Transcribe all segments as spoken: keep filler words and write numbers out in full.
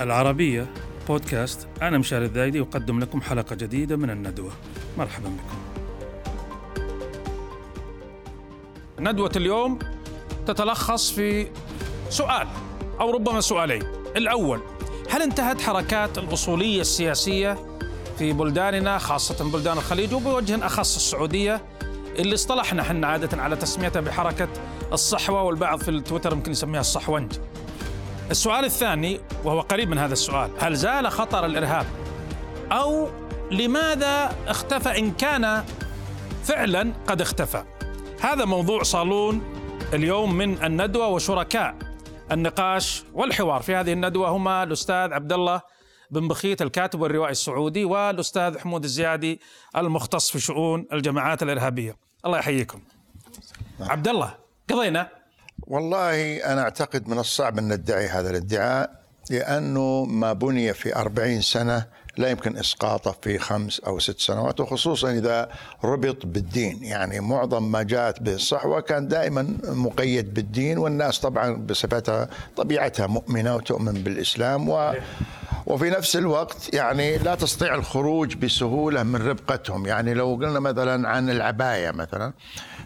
العربية بودكاست. أنا مشاري الزايدي أقدم لكم حلقة جديدة من الندوة. مرحبا بكم. ندوة اليوم تتلخص في سؤال أو ربما سؤالين. الأول، هل انتهت حركات الأصولية السياسية في بلداننا، خاصة بلدان الخليج وبوجه أخص السعودية اللي اصطلحنا حنا عادة على تسميتها بحركة الصحوة، والبعض في التويتر ممكن يسميها الصحونج. السؤال الثاني وهو قريب من هذا السؤال، هل زال خطر الإرهاب أو لماذا اختفى إن كان فعلا قد اختفى؟ هذا موضوع صالون اليوم من الندوة، وشركاء النقاش والحوار في هذه الندوة هما الأستاذ عبد الله بن بخيت الكاتب والروائي السعودي، والأستاذ حمود الزيادي المختص في شؤون الجماعات الإرهابية. الله يحييكم. عبد الله، قضينا والله أنا أعتقد من الصعب أن ندعي هذا الادعاء، لأنه ما بني في أربعين سنة لا يمكن إسقاطه في خمس أو ست سنوات، وخصوصا إذا ربط بالدين. يعني معظم ما جاءت به الصحوة كان دائما مقيد بالدين، والناس طبعا بصفتها طبيعتها مؤمنة وتؤمن بالإسلام، و وفي نفس الوقت يعني لا تستطيع الخروج بسهولة من ربقتهم. يعني لو قلنا مثلا عن العباية مثلا،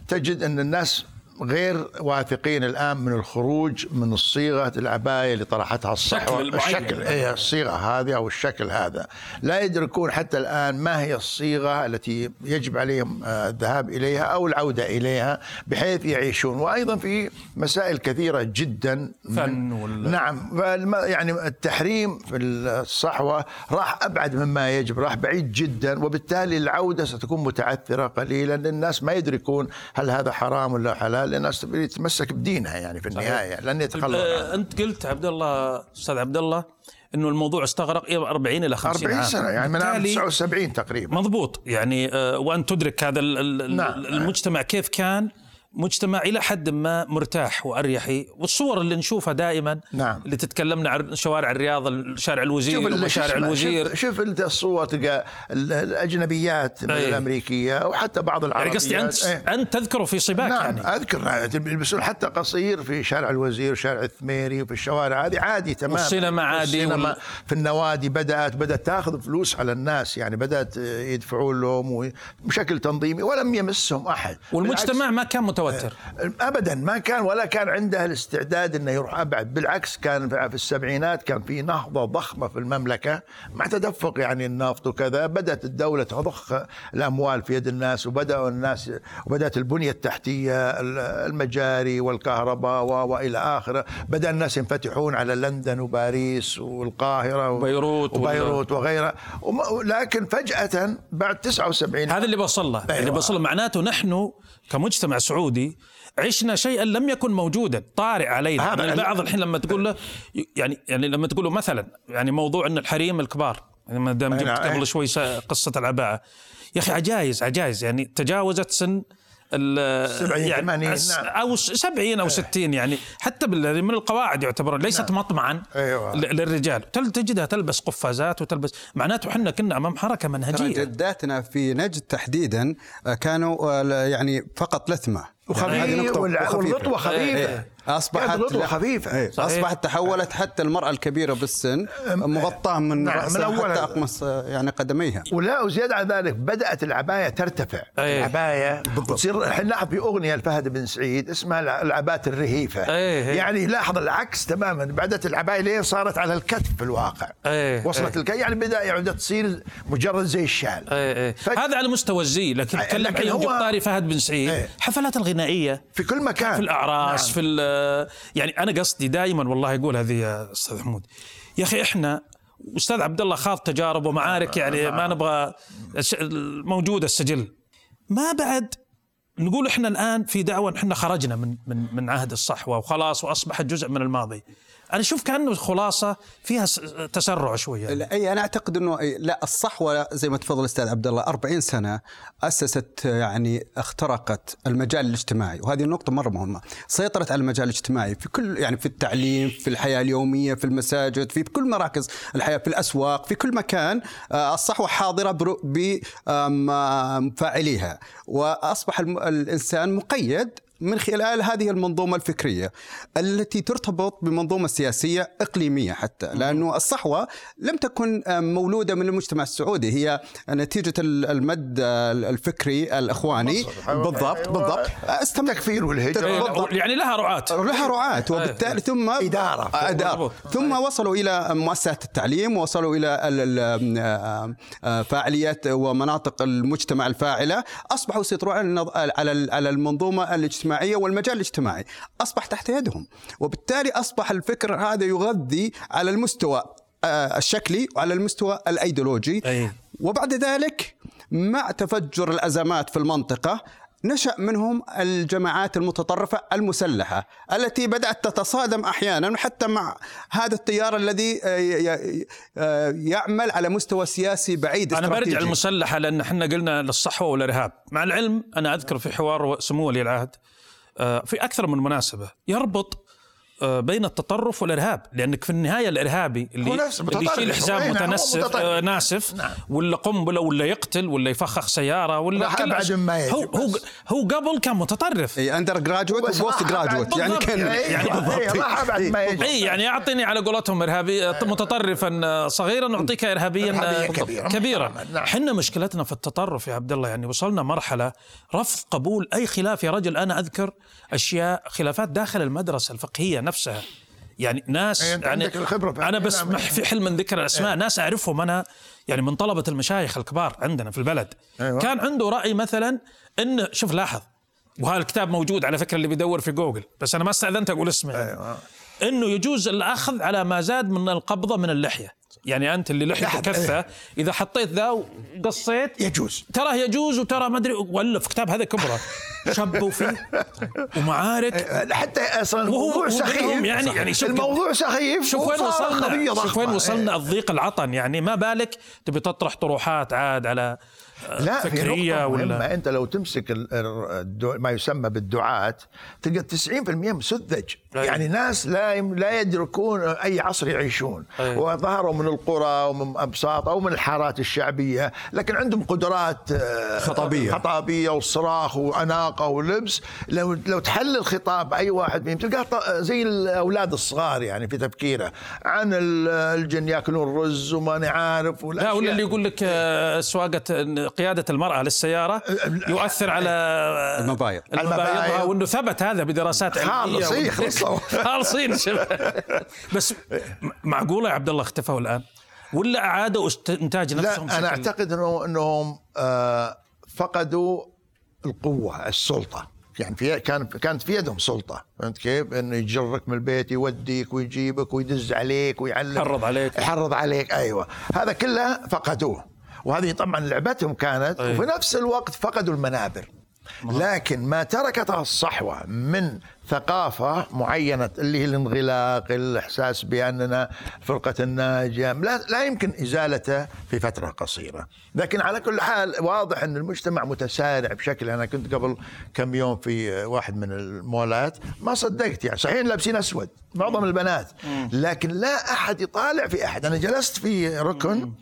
تجد أن الناس غير واثقين الآن من الخروج من الصيغة العباية اللي طرحتها الصحوة، الشكل إيه الصيغة هذه أو الشكل هذا، لا يدركون حتى الآن ما هي الصيغة التي يجب عليهم الذهاب إليها أو العودة إليها بحيث يعيشون. وأيضا في مسائل كثيرة جدا فن ولا نعم، يعني التحريم في الصحوة راح أبعد مما يجب، راح بعيد جدا، وبالتالي العودة ستكون متعثرة قليلا. الناس ما يدركون هل هذا حرام ولا حلال، الناس تبي تتمسك بدينها يعني في النهاية لن يتخلص. أنت قلت عبد الله، أستاذ عبد الله، إنه الموضوع استغرق أربعين إلى خمسين أربعين سنة عام. يعني من عام تسعة وسبعين تقريبا. مضبوط، يعني وأن تدرك هذا المجتمع كيف كان مجتمع إلى حد ما مرتاح وأريحي، والصور اللي نشوفها دائما نعم. اللي تتكلمنا عن شوارع الرياض، شارع الوزير ومشارع الوزير، شوف, شوف انت الصور تلقى الأجنبيات أيه. الأمريكية أو حتى بعض العربيات. يعني أنت, أيه. أنت تذكره في صباك نعم. يعني أذكر يلبسون حتى قصير في شارع الوزير، شارع الثميري، وفي الشوارع هذه عادي تمام. السينما عادي، وال... في النوادي بدأت بدأت تأخذ فلوس على الناس، يعني بدأت يدفعون لهم بشكل تنظيمي ولم يمسهم أحد. والمجتمع ما كان متوتر أبدا، ما كان ولا كان عنده الاستعداد إنه يروح أبعد. بالعكس كان في السبعينات كان في نهضة ضخمة في المملكة مع تدفق يعني النفط وكذا، بدأت الدولة تضخ الأموال في يد الناس، وبدأوا الناس وبدأت البنية التحتية، المجاري والكهرباء وإلى آخره. بدأ الناس ينفتحون على لندن وباريس والقاهرة وبيروت وبيروت وغيرها. لكن فجأة بعد تسعة وسبعين، هذا اللي بوصل له اللي بوصل له معناته نحن كمجتمع سعودي عشنا شيئا لم يكن موجودا، طارئ علينا. البعض الحين لما تقول له يعني يعني لما تقول له مثلا يعني موضوع ان الحريم الكبار، يعني ما دام جبت قبل شوي قصه العباءه، يا اخي عجايز عجايز يعني تجاوزت سن السبعين يعني ثمانين أو سبعين أو ستين، يعني حتى من القواعد يعتبر ليست مطمعا أيوة. للرجال تجدها تلبس قفازات وتلبس، معناته حنا كنا أمام حركة منهجية. جداتنا في نجد تحديدا كانوا يعني فقط لثمة وخفيف، واللطوة خفيفة أصبحت خفيفة، أصبحت تحولت حتى المرأة الكبيرة بالسن مغطاة من رأسها حتى أقمص يعني قدميها. ولا وزيادة على ذلك بدأت العباية ترتفع أيه. العباية تصير، احنا نلاحظ في أغنية لفهد بن سعيد اسمها العبات الرهيفة أيه. يعني لاحظ العكس تماما، بدأت العباية لين صارت على الكتف في الواقع أيه. وصلت أيه. الكتف، يعني بدأ بدأت تصير مجرد زي الشال أيه. أيه. فك... هذا على مستوى الزي، لكن تكلم عن جبطاري فهد بن سعيد أيه. حفلات الغناء في كل مكان، في الأعراس نعم. في يعني أنا قصدي دائما والله يقول هذه يا أستاذ حمود، يا أخي إحنا أستاذ عبد الله خاض تجارب ومعارك يعني ما نبغى موجودة السجل، ما بعد نقول إحنا الآن في دعوة إحنا خرجنا من من من عهد الصحوة وخلاص وأصبحت جزء من الماضي. أنا أشوف كأنه خلاصة فيها تسرع شوية يعني. أي أنا أعتقد أنه لا، الصحوة زي ما تفضل الأستاذ عبد الله أربعين سنة أسست يعني اخترقت المجال الاجتماعي، وهذه النقطة مرة مهمة. سيطرت على المجال الاجتماعي في كل يعني في التعليم، في الحياة اليومية، في المساجد، في كل مراكز الحياة، في الأسواق، في كل مكان الصحوة حاضرة بفاعليها، وأصبح الإنسان مقيد من خلال هذه المنظومة الفكرية التي ترتبط بمنظومة سياسية إقليمية حتى، لأنه الصحوة لم تكن مولودة من المجتمع السعودي، هي نتيجة المد الفكري الإخواني. بالضبط بالضبط التكفير والهجرة يعني لها رعاة لها رعاة وبالتالي ثم إدارة, إدارة. ثم وصلوا إلى مؤسسات التعليم، وصلوا إلى فاعليات ومناطق المجتمع الفاعلة، أصبحوا يسيطرون على المنظومة الاجتماعية والمجال الاجتماعي أصبح تحت يدهم، وبالتالي أصبح الفكر هذا يغذي على المستوى الشكلي وعلى المستوى الأيديولوجي. أيه. وبعد ذلك مع تفجر الأزمات في المنطقة نشأ منهم الجماعات المتطرفة المسلحة التي بدأت تتصادم أحيانا حتى مع هذا التيار الذي يعمل على مستوى سياسي بعيد أنا استراتيجي. برجع المسلحة لأن احنا قلنا للصحوة والإرهاب، مع العلم أنا أذكر في حوار سمو ولي العهد في أكثر من مناسبة يربط بين التطرف والإرهاب، لأنك في النهاية الإرهابي اللي يشيل حزام متنسف آه ناسف نعم. ولا قنبلة ولا يقتل ولا يفخخ سيارة ولا هو, هو هو قبل كان متطرف أي أندر جراديويت وبوست جراديويت يعني كان يعني أي يعني أعطيني على قولتهم إرهابي متطرفا صغيرا نعطيك إرهابيا كبيرا. حنا مشكلتنا في التطرف يا عبد الله، يعني وصلنا مرحلة رفض قبول أي خلاف. يا رجل أنا أذكر أشياء خلافات داخل المدرسة الفقهية نفسها، يعني ناس يعني أنا بس في حلم من ذكر الأسماء، ناس أعرفهم أنا يعني من طلبة المشايخ الكبار عندنا في البلد، كان عنده رأي مثلا إنه شوف لاحظ، وهذا الكتاب موجود على فكرة اللي بيدور في جوجل، بس أنا ما استأذنت أقول اسمه، إنه يجوز الأخذ على ما زاد من القبضة من اللحية، يعني أنت اللي لحية كثة إذا حطيت ذا وقصيت يجوز، تراه يجوز وتراه ما أدري، ولا في كتاب هذا كبره شبوا فيه ومعارك حتى أصلاً وهو سخيف يعني صحيح. يعني الموضوع سخيف، شوف وين وصلنا شوف وين وصلنا الضيق العطن، يعني ما بالك تبي تطرح طروحات عاد على لا فكرية ولا أنت لو تمسك الدو... ما يسمى بالدعاة تلقى تسعين بالمئة مسذج، يعني ناس لا لا يدركون أي عصر يعيشون، أيه. وظهروا من القرى ومن أبساط أو من الحارات الشعبية، لكن عندهم قدرات خطابية خطابية والصراخ وأناقة ولبس. لو لو تحلل خطاب أي واحد منهم تلقاه زي الأولاد الصغار، يعني في تفكيره عن الجن يأكلون الرز وما عارف ولا لا، ولا اللي يقول لك سواقة قيادة المرأة للسيارة يؤثر على المبايض المبايض وأنه ثبت هذا بدراسات علمية خالصين بس معقولة يا عبد الله اختفوا الآن ولا أعادوا إنتاج نفسهم؟ لا أنا أعتقد أنه أنهم فقدوا القوة السلطة، يعني في كان كانت في يدهم سلطة، فهمت كيف؟ إنه يجرك من البيت يوديك ويجيبك ويدز عليك ويعلق يحرض عليك يحرض عليك أيوة، هذا كله فقدوه، وهذه طبعا لعبتهم كانت، وفي نفس الوقت فقدوا المنابر. لكن ما تركتها الصحوة من ثقافة معينة اللي هي الانغلاق، الإحساس بأننا فرقة الناجية، لا, لا يمكن إزالته في فترة قصيرة. لكن على كل حال واضح أن المجتمع متسارع بشكل، أنا كنت قبل كم يوم في واحد من المولات ما صدقت، يعني صحيح لابسين أسود معظم البنات، لكن لا أحد يطالع في أحد. أنا جلست في ركن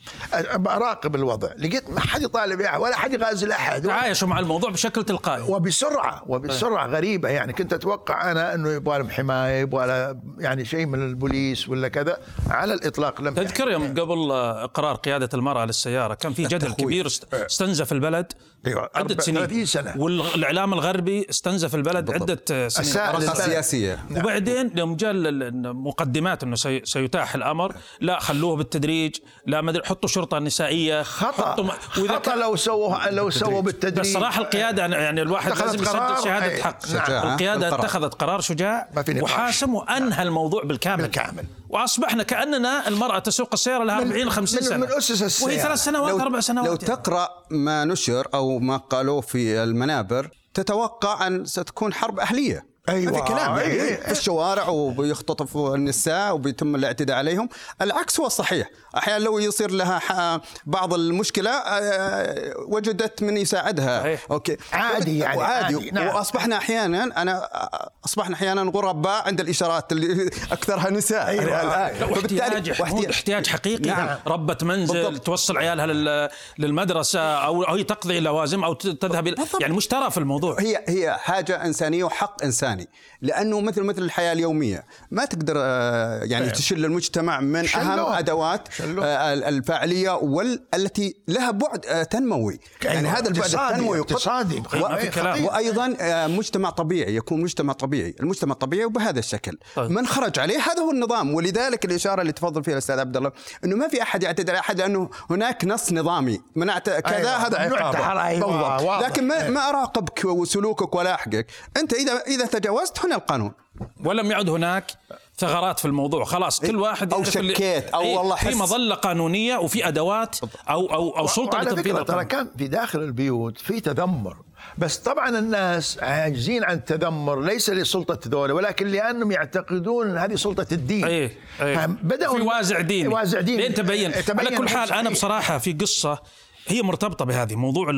أراقب الوضع، لقيت ما أحد يطالع في أحد ولا أحد يغازل أحد، تعايشوا مع الموضوع بشكل تلقائي وبسرعة وبسرعة غريبة. يعني كنت أتوقع أنا أنه يبغى لهم حماية، يبغى يعني شيء من البوليس ولا كذا، على الإطلاق لم تذكر يوم قبل قرار قيادة المرأة للسيارة كان في جدل كبير استنزف البلد عدة سنين، والإعلام الغربي استنزف البلد عدة سنين سياسية، وبعدين يوم جاء المقدمات أنه سيتاح الأمر، لا خلوه بالتدريج، لا ما أدري حطوا شرطة نسائية، خطأ خطأ لو سووه لو سووا بالتدريج. بس صراحة القيادة يعني الواحد لازم يسجل شهادة حق، القيادة اتخذت قرار شجاع وحاسم وأنهى الموضوع بالكامل بالكامل، وأصبحنا كأننا المرأة تسوق السيارة لها أربعين خمسين سنة من أسس السيارة، وهي ثلاث سنوات أربع سنوات. لو تقرأ ما نشر أو ما قالوا في المنابر تتوقع أن ستكون حرب أهلية أيوة. هذا كلام يعني أيوة. في الشوارع وبيختطفوا النساء وبيتم الاعتداء عليهم. العكس هو صحيح، أحيانا لو يصير لها بعض المشكلة وجدت من يساعدها. أيوة. أوكي. عادي يعني عادي, عادي. نعم. وأصبحنا أحيانا أنا أصبحنا أحيانا غرباء عند الإشارات اللي أكثرها نساء. أيوة. أيوة. واحتياج, واحتياج. احتياج حقيقي. نعم. يعني ربة منزل بالضبط. توصل عيالها للمدرسة أو أو تقضي لوازم أو تذهب بالضبط. يعني مشترى في الموضوع، هي هي حاجة إنسانية وحق إنساني، لأنه مثل مثل الحياة اليومية ما تقدر يعني طيب. تشل المجتمع من شلوه. أهم أدوات شلوه. الفاعلية والتي لها بعد تنموي، يعني هذا البعد التنموي اقتصادي و... وأيضا مجتمع طبيعي، يكون مجتمع طبيعي. المجتمع الطبيعي وبهذا الشكل طيب. من خرج عليه هذا هو النظام، ولذلك الإشارة اللي تفضل فيها الأستاذ عبد الله أنه ما في أحد يعتدي على أحد لأنه هناك نص نظامي منعت كذا. أيوة. هذا عقاب، لكن ما, ما أراقبك وسلوكك ولا أحقك أنت إذا إذا تجاوزت هنا القانون. ولم يعد هناك ثغرات في الموضوع، خلاص كل واحد أو شكيت أو والله في مظلة قانونية وفي أدوات أو أو أو سلطة لتنفيذ. ترى كان في داخل البيوت في تذمر، بس طبعا الناس عاجزين عن التذمر ليس لسلطة الدولة، ولكن لأنهم يعتقدون هذه سلطة الدين. أيه. أيه. بدأوا في وازع ديني, وازع ديني. لين تبين. تبين على كل حال. أنا بصراحة في قصة هي مرتبطة بهذه موضوع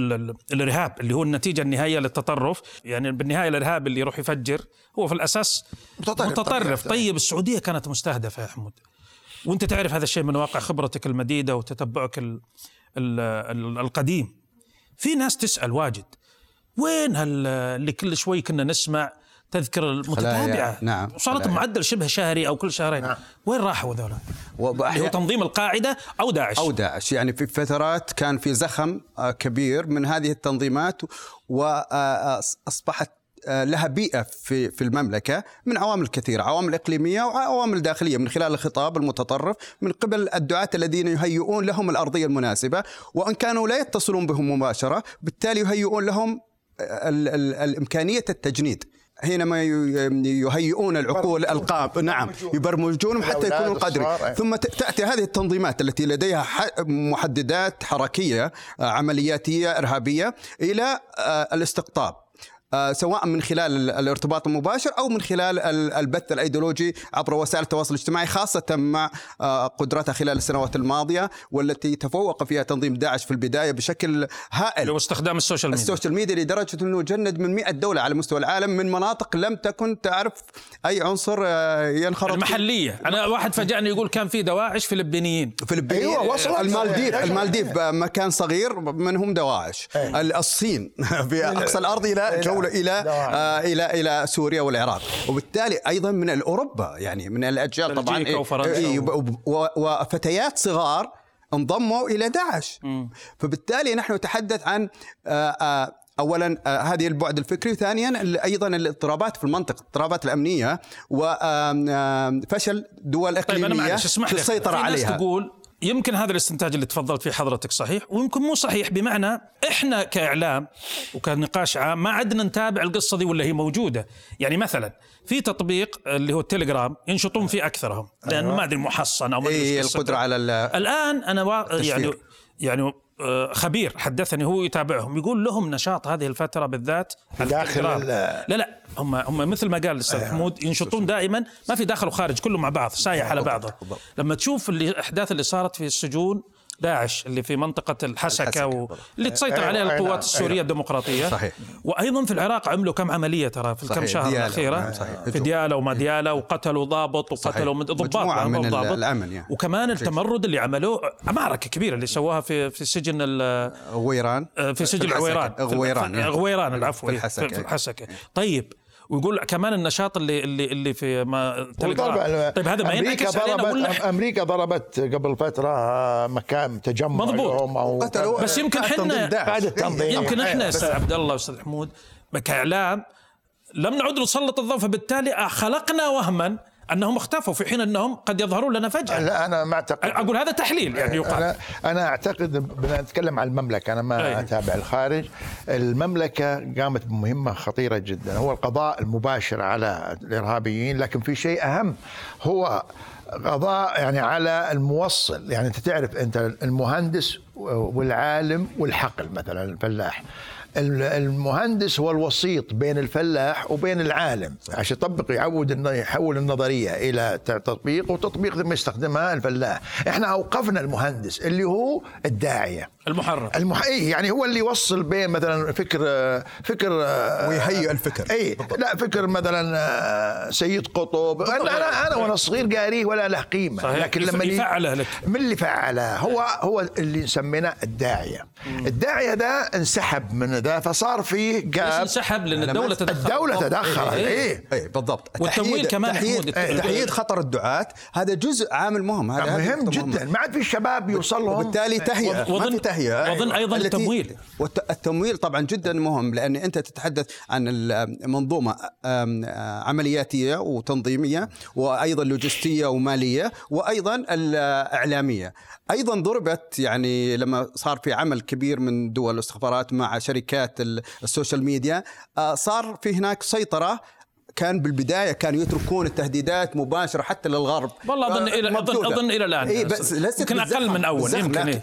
الإرهاب اللي هو النتيجة النهائية للتطرف، يعني بالنهاية الإرهاب اللي يروح يفجر هو في الأساس متطرف, متطرف. طيب السعودية كانت مستهدفة يا حمود، وانت تعرف هذا الشيء من واقع خبرتك المديدة وتتبعك ال ال ال القديم. في ناس تسأل واجد وين اللي كل شوي كنا نسمع تذكر المتتابعة. نعم. وصارت معدل شبه شهري أو كل شهرين. نعم. وين راحوا ذولا؟ هو تنظيم القاعدة أو داعش أو داعش يعني في فترات كان في زخم كبير من هذه التنظيمات، وأصبحت لها بيئة في في المملكة من عوامل كثيرة، عوامل إقليمية وعوامل داخلية، من خلال الخطاب المتطرف من قبل الدعاة الذين يهيئون لهم الأرضية المناسبة، وإن كانوا لا يتصلون بهم مباشرة بالتالي يهيئون لهم الإمكانية التجنيد، حينما يهيئون العقول القاب. نعم يبرمجونهم حتى يكونوا قادرين. ثم تأتي هذه التنظيمات التي لديها محددات حركية عملياتية إرهابية إلى الاستقطاب، سواء من خلال الارتباط المباشر أو من خلال البث الأيديولوجي عبر وسائل التواصل الاجتماعي، خاصة مع قدرتها خلال السنوات الماضية والتي تفوق فيها تنظيم داعش في البداية بشكل هائل واستخدام السوشيال ميديا. السوشيال ميديا لدرجة أنه جند من مئة دولة على مستوى العالم من مناطق لم تكن تعرف أي عنصر ينخرط المحلية. أنا واحد فاجأني يقول كان في دواعش فلبينيين فلبينيين أيوة وصلت المالديف المالديف مكان صغير منهم دواعش. أيوة. الصين في أقصى الأرض إلى جو إلى آه إلى إلى سوريا والعراق، وبالتالي أيضا من الأوروبا يعني من الأجيال طبعا إيه وفتيات صغار انضموا إلى داعش. م. فبالتالي نحن نتحدث عن آه آه أولا آه هذه البعد الفكري، ثانيا أيضا الاضطرابات في المنطقة، الاضطرابات الأمنية وفشل دول إقليمية في السيطرة عليها. تقول يمكن هذا الاستنتاج اللي تفضلت فيه حضرتك صحيح ويمكن مو صحيح، بمعنى إحنا كإعلام وكنقاش عام ما عدنا نتابع القصة دي ولا هي موجودة. يعني مثلا في تطبيق اللي هو التليجرام ينشطون فيه أكثرهم لأنه أيوة. ما أدري محصن أو ما أدري القدرة على الآن أنا و... يعني يعني خبير حدثني هو يتابعهم يقول لهم نشاط هذه الفترة بالذات داخل لا لا هم هم مثل ما قال الأستاذ حمود ينشطون دائما ما في داخل وخارج كله مع بعض سايح على بعضه. لما تشوف الأحداث اللي صارت في السجون داعش اللي في منطقة الحسكة واللي تسيطر عليها القوات السورية الديمقراطية صحيح. وأيضا في العراق عملوا كم عملية ترى في كم شهر الأخيرة في ديالى وما ديالى وقتلوا ضابط وقتلوا ضباط من الأمن يعني. وكمان التمرد اللي عملوه معركة كبيرة اللي سووها في في سجن الغويران في سجن غويران غويران غويران العفو في الحسكة. طيب ويقول كمان النشاط اللي اللي اللي في ما تلقى. طيب هذا ما ينعكس علينا ولا امريكا ضربت قبل فتره مكان تجمع مضبوط بس يمكن احنا بعد التنظيم يمكن احنا استاذ عبد الله واستاذ حمود كاعلام لم نعد نسلط الضوء، فبالتالي خلقنا وهما انهم اختفوا في حين انهم قد يظهرون لنا فجأة. لا انا ما اعتقد، اقول هذا تحليل يعني يقال. انا انا اعتقد بنتكلم عن المملكة، انا ما أيه. اتابع الخارج. المملكة قامت بمهمة خطيرة جدا، هو القضاء المباشر على الارهابيين، لكن في شيء اهم هو قضاء يعني على الموصل. يعني انت تعرف انت المهندس والعالم والحقل مثلا الفلاح المهندس هو الوسيط بين الفلاح وبين العالم، عشان يطبق يعود انه يحول النظريه الى تطبيق، وتطبيق لما يستخدمها الفلاح. احنا اوقفنا المهندس اللي هو الداعيه المحرك المح... إيه يعني هو اللي يوصل بين مثلا فكر فكر ويهيئ الفكر. اي لا فكر مثلا سيد قطب انا انا, أنا وانا صغير قاريه ولا له قيمه صحيح. لكن لما اللي فعله لك من اللي فعله هو هو اللي سميناه الداعيه. مم. الداعيه ده انسحب من ده، فصار فيه جاب انسحب لان الدوله تدخلت الدوله تدخلت اي إيه؟ إيه بالضبط. والتمويل كمان تحييد خطر الدعاة، هذا جزء عامل مهم، هذا مهم جدا. ما عاد في شباب يوصل لهم، وبالتالي تهيئه ما في تهيئه. وظن ايضا التمويل، والتمويل طبعا جدا مهم، لان انت تتحدث عن المنظومه عملياتيه وتنظيميه وايضا لوجستيه وماليه وايضا الاعلاميه. ايضا ضربت يعني لما صار في عمل كبير من دول الاستخبارات مع شركات السوشيال ميديا، صار في هناك سيطرة. كان بالبداية كانوا يتركون التهديدات مباشرة حتى للغرب، والله أظن إلى أظن, أظن إلى الآن إيه يمكن أقل من أول يمكن إيه.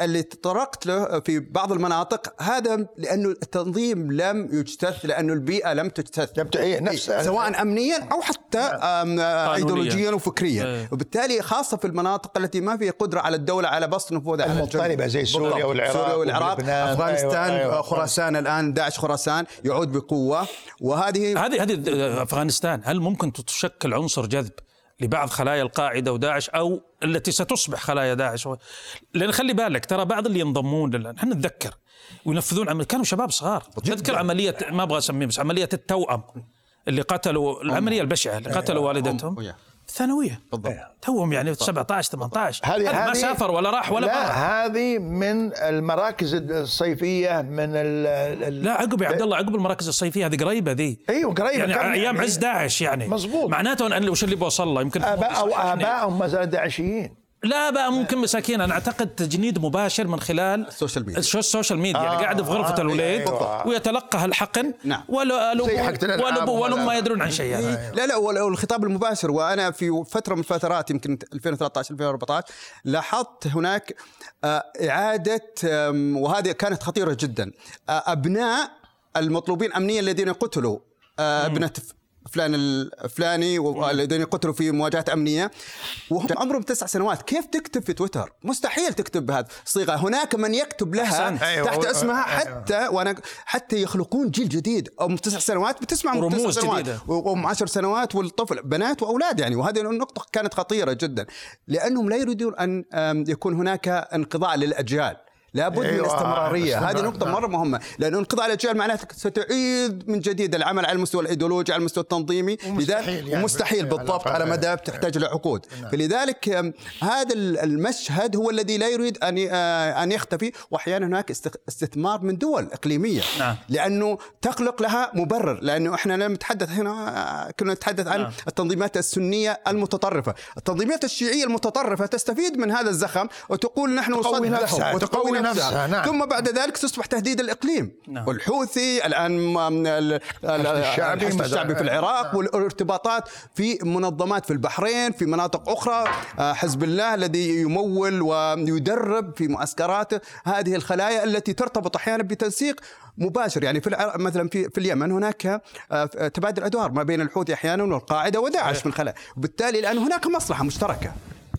اللي تطرقت له في بعض المناطق هذا لأنه التنظيم لم يجتث، لأنه البيئة لم تجتث نفسها سواء أمنيا أو حتى أيديولوجيا وفكريا ايه. وبالتالي خاصة في المناطق التي ما فيها قدرة على الدولة على بسط نفوذها المضطربة زي سوريا والعراق, والعراق أفغانستان أيوة أيوة خراسان أيوة. الآن داعش خراسان يعود بقوة، وهذه هذه هذه أفغانستان هل ممكن تتشكل عنصر جذب لبعض خلايا القاعدة وداعش أو التي ستصبح خلايا داعش؟ لأن خلي بالك ترى بعض اللي ينضمون لنا احنا نتذكر وينفذون عمل كانوا شباب صغار. تذكر عملية ما أبغى أسميه بس عملية التوأم اللي قتلوا العملية البشعة اللي قتلوا والدتهم ثانوية توهم يعني سبعة عشر ثمانية عشر ما سافر ولا راح ولا برا. هذه من المراكز الصيفية من ال ال لا عقب يا عبد الله عقب المراكز الصيفية هذه قريبة ذي ايوه قريبة يعني ايام عز داعش يعني مزبوط. معناته ان وش اللي بوصل له يمكن اباء او ابائهم مثلا داعشيين لا بقى ممكن مساكين. أنا أعتقد تجنيد مباشر من خلال السوشيال ميديا. السوشيال ميديا آه يعني قاعد في غرفة آه الوليد آه ويتلقى الحقن نعم. ولا أبو ولا ما يدرون عن شيء يعني. لا لا والخطاب المباشر. وأنا في فترة من الفترات يمكن ألفين وثلاثة عشر ألفين وأربعة عشر لاحظت هناك إعادة، وهذه كانت خطيرة جدا، أبناء المطلوبين أمنيا الذين قتلوا ابنة فلان الفلاني والذين يقتلوا في مواجهات أمنية وهم عمرهم تسع سنوات. كيف تكتب في تويتر؟ مستحيل تكتب بهذه الصيغة. هناك من يكتب لها تحت اسمها حتى وأنا حتى يخلقون جيل جديد. أم تسع سنوات بتسمع تسع سنوات وأم عشر سنوات والطفل بنات وأولاد يعني. وهذه النقطة كانت خطيرة جدا لأنهم لا يريدون أن يكون هناك انقضاء للأجيال، لابد أيوة من استمرارية. هذه نقطة مرة مهمة لأنه انقضاء الأجيال معناته ستعيد من جديد العمل على المستوى الإيديولوجي على المستوى التنظيمي، لذلك يعني مستحيل بالضبط على مدى تحتاج إلى عقود. فلذلك هذا المشهد هو الذي لا يريد أن أن يختفي. وأحيانا هناك استثمار من دول إقليمية لأنه تخلق لها مبرر، لأنه إحنا لما نتحدث هنا كنا نتحدث عن التنظيمات السنية المتطرفة. التنظيمات الشيعية المتطرفة تستفيد من هذا الزخم وتقول نحن وصلنا وتقوي نفسها. نعم. ثم بعد ذلك تصبح تهديد الإقليم. نعم. والحوثي الآن الشعبي الشعبي في العراق. نعم. والارتباطات في منظمات في البحرين في مناطق أخرى، حزب الله الذي يمول ويدرب في معسكراته هذه الخلايا التي ترتبط أحيانا بتنسيق مباشر. يعني في مثلا في في اليمن هناك تبادل أدوار ما بين الحوثي أحيانا والقاعدة وداعش من الخلايا، وبالتالي الآن هناك مصلحة مشتركة.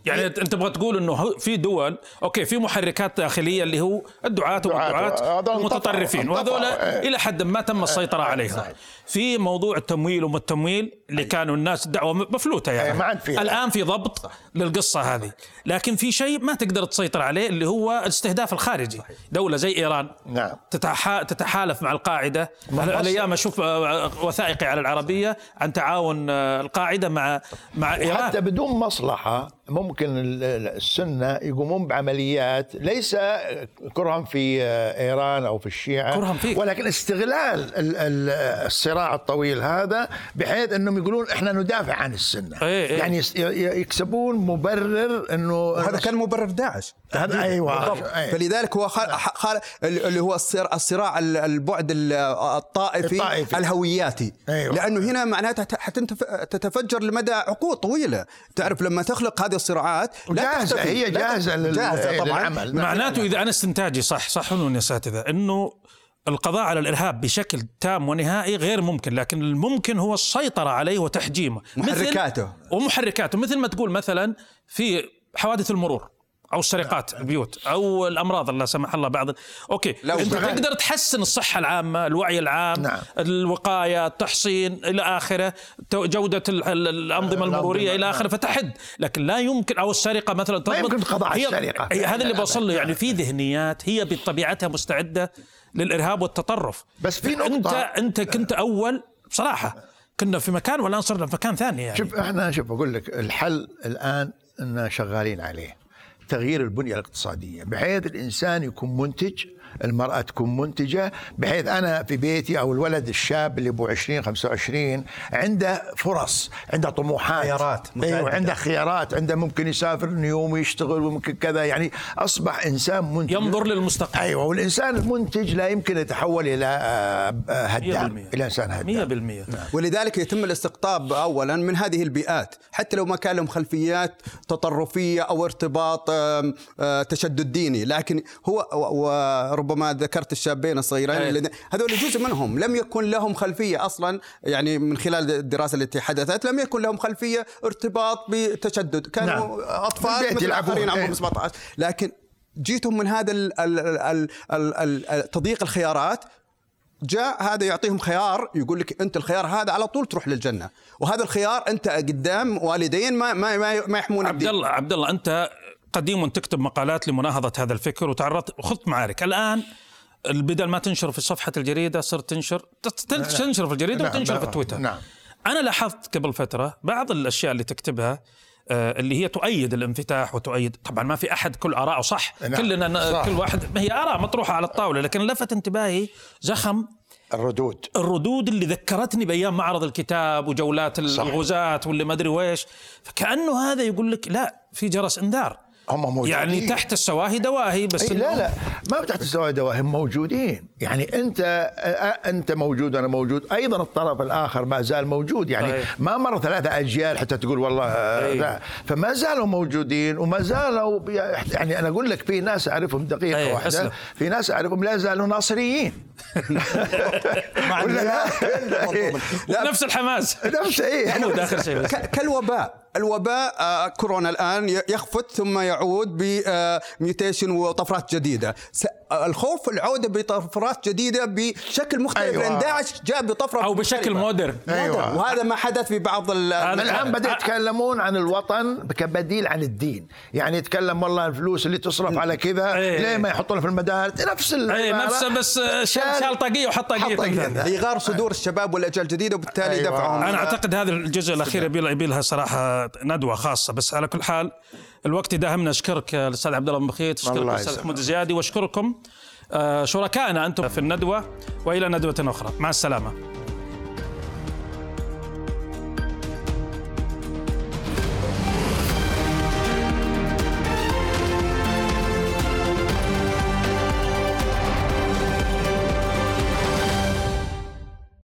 يعني أنت تبغى تقول إنه في دول أوكي في محركات داخلية اللي هو الدعاة والدعاة المتطرفين وهذول إلى حد ما تم السيطرة عليها. في موضوع التمويل والتمويل اللي كانوا الناس دعوة مفلوتة يعني الآن في ضبط للقصة هذه، لكن في شيء ما تقدر تسيطر عليه اللي هو الاستهداف الخارجي. دولة زي إيران تتحالف مع القاعدة. الأيام أشوف وثائقي على العربية عن تعاون القاعدة مع مع إيران حتى بدون مصلحة. ممكن السنة يقومون بعمليات ليس كرهم في إيران أو في الشيعة، ولكن استغلال الصراع الطويل هذا بحيث أنهم يقولون إحنا ندافع عن السنة. أي أي. يعني يكسبون مبرر إنه هذا كان مبرر داعش هذا أيوة. فلذلك هو خال... خال... اللي هو الصراع البعد الطائفي, الطائفي. الهوياتي. أيوة. لأنه هنا معناتها تتفجر لمدى عقود طويلة. تعرف لما تخلق هذه الصراعات جاهزة هي جاهزة, جاهزة طبعا للعمل. معناته إذا أنا استنتاجي صح صح يا أساتذة إنه القضاء على الإرهاب بشكل تام ونهائي غير ممكن، لكن الممكن هو السيطرة عليه وتحجيمه، محركاته ومحركاته، مثل ما تقول مثلا في حوادث المرور أو السرقات البيوت أو الأمراض لا سمح الله بعض. أوكي أنت تقدر تحسن الصحة العامة، الوعي العام، نعم. الوقاية، التحصين إلى آخره، جودة الأنظمة المرورية إلى آخره، فتحد. لكن لا يمكن، أو السرقة مثلا لا يمكن قضاء السرقة، هذا اللي بوصل له. يعني في ذهنيات هي بطبيعتها مستعدة للإرهاب والتطرف. بس في نقطة، أنت أنت كنت أول بصراحة كنا في مكان والآن صرنا في مكان ثاني. يعني شوف إحنا شوف أقول لك الحل الآن إننا شغالين عليه، تغيير البنية الاقتصادية بحيث الإنسان يكون منتج، المرأة تكون منتجة، بحيث أنا في بيتي أو الولد الشاب اللي أبو عشرين خمسة وعشرين عنده فرص، عنده طموحات، خيارات، عنده خيارات، عنده ممكن يسافر نيوم ويشتغل وممكن كذا. يعني أصبح إنسان منتج، ينظر للمستقبل. أيوة، والإنسان المنتج لا يمكن يتحول إلى هدام، إلى إنسان هدام مئة بالمئة. ولذلك يتم الاستقطاب أولا من هذه البيئات، حتى لو ما كان لهم خلفيات تطرفية أو ارتباط تشدد ديني، لكن هو و ربما ذكرت الشابين الصغيرين، هذول جزء منهم لم يكن لهم خلفية أصلا، يعني من خلال الدراسة التي حدثت لم يكن لهم خلفية ارتباط بتشدد، كانوا نعم. أطفال يلعبون عمرهم سبعة عشر، لكن جيتهم من هذا تضييق الخيارات، جاء هذا يعطيهم خيار، يقول لك أنت الخيار هذا على طول تروح للجنة، وهذا الخيار أنت قدام والدين ما ما ما يحمون. عبد الله عبد الله أنت قديم تكتب مقالات لمناهضة هذا الفكر وتعرضت وخضت معارك. الآن بدل ما تنشر في صفحة الجريدة صرت تنشر تنشر في الجريدة وتنشر في تويتر. أنا لاحظت قبل فترة بعض الأشياء اللي تكتبها اللي هي تؤيد الانفتاح وتؤيد، طبعا ما في أحد كل آراءه صح، كلنا صح. كل واحد، ما هي آراء مطروحة على الطاولة، لكن لفت انتباهي زخم الردود الردود اللي ذكرتني بأيام معرض الكتاب وجولات الغزاة واللي ما أدري ويش، فكأنه هذا يقول لك لا، في جرس انذار، يعني تحت السواهي دواهي. بس لا لا، ما تحت السواهي دواهي، موجودين. يعني أنت أنت موجود، أنا موجود، أيضا الطرف الآخر ما زال موجود. يعني طيب. ما مر ثلاثة أجيال حتى تقول والله طيب. فما زالوا موجودين وما زالوا، يعني أنا أقول لك في ناس أعرفهم دقيقة طيب. واحدة أسلم. في ناس أعرفهم لا زالوا ناصريين لا لا نفس الحماس نفس إيه كالوباء الوباء كورونا الآن يخفت ثم يعود بميوتيشن وطفرات جديدة. الخوف العودة بطفرات جديدة بشكل مختلف، لأن داعش جاء بطفرة أو بشكل مودرن، أيوة. وهذا ما حدث في بعض الآن بدأ يتكلمون عن الوطن كبديل عن الدين، يعني يتكلم والله الفلوس اللي تصرف على كذا ليه ما يحطونها في المدارس، نفس نفسه بس شال طاقية وحط طاقية، يغار صدور الشباب والأجيال الجديدة، وبالتالي أيوة. دفعهم. أنا أعتقد هذا الجزء الأخير يبي لها صراحة ندوة خاصة. بس على كل حال الوقت داهمنا. أشكرك الأستاذ عبد الله بن بخيت، أشكرك الأستاذ حمود الزيادي، وأشكركم شركائنا أنتم في الندوة، وإلى ندوة أخرى، مع السلامة.